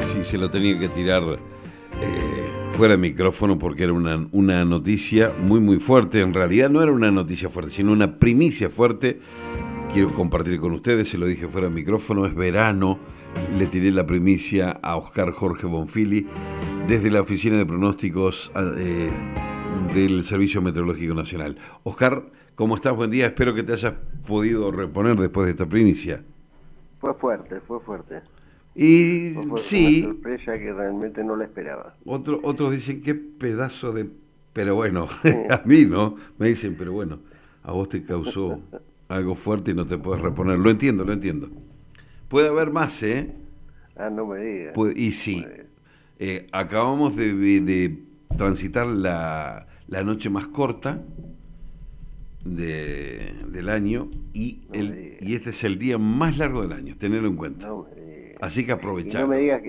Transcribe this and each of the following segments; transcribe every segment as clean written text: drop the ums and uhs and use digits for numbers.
Sí, se lo tenía que tirar fuera de micrófono porque era una noticia muy, muy fuerte. En realidad no era una noticia fuerte, sino una primicia fuerte. Quiero compartir con ustedes, se lo dije fuera de micrófono, es verano. Le tiré la primicia a Oscar Jorge Bonfili desde la Oficina de Pronósticos del Servicio Meteorológico Nacional. Oscar, ¿cómo estás? Buen día. Espero que te hayas podido reponer después de esta primicia. Fue fuerte. Y sí, una sorpresa que realmente no la esperaba. Otros dicen qué pedazo de... Pero bueno, sí. A mí no, me dicen, pero bueno, a vos te causó algo fuerte y no te podés reponer. Lo entiendo. Puede haber más, ¿eh? Ah, no me digas. Y sí, acabamos de transitar la noche más corta del año y este es el día más largo del año, tenerlo en cuenta. No me digas. Así que aprovechar. No me digas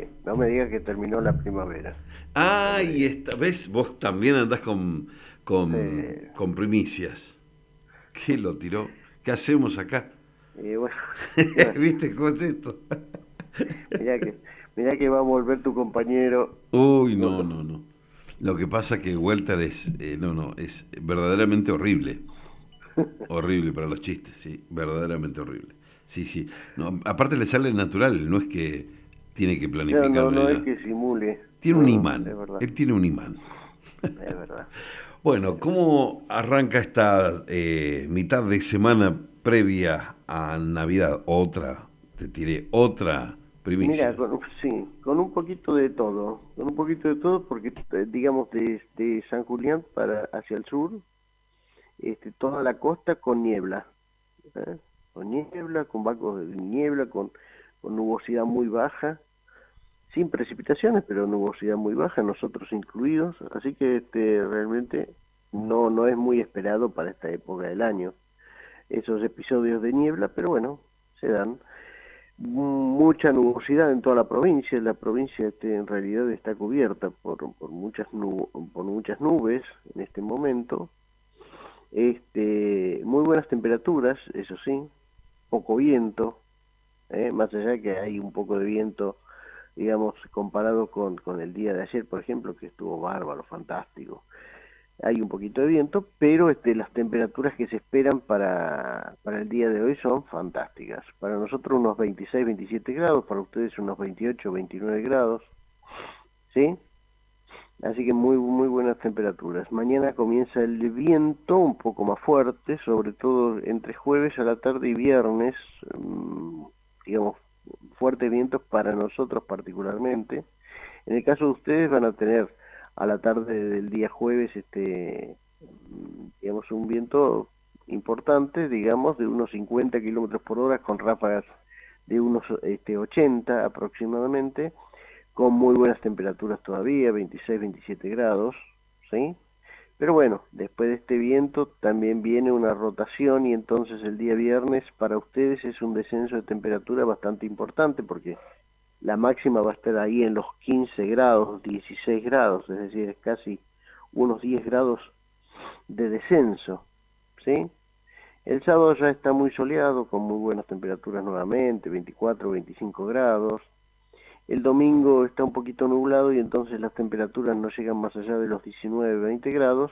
que terminó la primavera. Ah, no, y esta vez vos también andás con primicias. ¿Qué lo tiró? ¿Qué hacemos acá? Bueno, ¿viste cómo es esto? Mirá que va a volver tu compañero. Uy, no. Lo que pasa que Walter es verdaderamente horrible. Horrible para los chistes, sí, verdaderamente horrible. Sí. No, aparte le sale natural, no es que tiene que planificar. No es que simule. Tiene un imán. Él tiene un imán. Es verdad. Bueno, ¿cómo arranca esta mitad de semana previa a Navidad? Te tiré otra primicia. Mira, con un poquito de todo. Con un poquito de todo porque, digamos, desde San Julián hacia el sur, toda la costa con niebla. ¿Eh? Con niebla, con bancos de niebla, con nubosidad muy baja. Sin precipitaciones, pero nubosidad muy baja, nosotros incluidos, así que realmente no es muy esperado para esta época del año. Esos episodios de niebla, pero bueno, se dan. Mucha nubosidad en toda la provincia. La provincia en realidad está cubierta por muchas nubes en este momento. Muy buenas temperaturas, eso sí, poco viento, más allá de que hay un poco de viento, digamos, comparado con el día de ayer, por ejemplo, que estuvo bárbaro, fantástico. Hay un poquito de viento, pero las temperaturas que se esperan para el día de hoy son fantásticas. Para nosotros unos 26, 27 grados, para ustedes unos 28, 29 grados, ¿sí? Así que muy, muy buenas temperaturas. Mañana comienza el viento un poco más fuerte, sobre todo entre jueves a la tarde y viernes, digamos, fuertes vientos para nosotros particularmente. En el caso de ustedes van a tener a la tarde del día jueves digamos un viento importante, digamos de unos 50 kilómetros por hora con ráfagas de unos 80 aproximadamente, con muy buenas temperaturas todavía, 26, 27 grados, ¿sí? Pero bueno, después de este viento también viene una rotación y entonces el día viernes para ustedes es un descenso de temperatura bastante importante porque la máxima va a estar ahí en los 15 grados, 16 grados, es decir, es casi unos 10 grados de descenso, ¿sí? El sábado ya está muy soleado, con muy buenas temperaturas nuevamente, 24, 25 grados. El domingo está un poquito nublado y entonces las temperaturas no llegan más allá de los 19, 20 grados,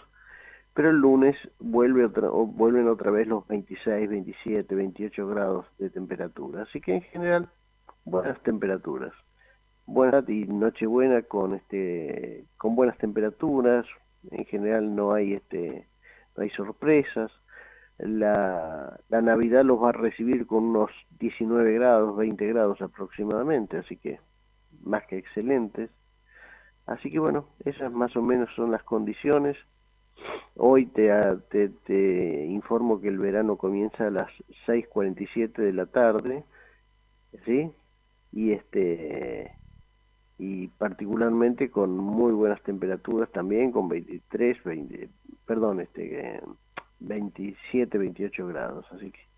pero el lunes vuelven otra vez los 26, 27, 28 grados de temperatura. Así que en general, buenas temperaturas. Buenas y Nochebuena con buenas temperaturas, en general no hay sorpresas. La Navidad los va a recibir con unos 19 grados, 20 grados aproximadamente, así que más que excelentes. Así que bueno, esas más o menos son las condiciones. Hoy te informo que el verano comienza a las 6:47 de la tarde, ¿sí? Y particularmente con muy buenas temperaturas también, con 27, 28 grados, así que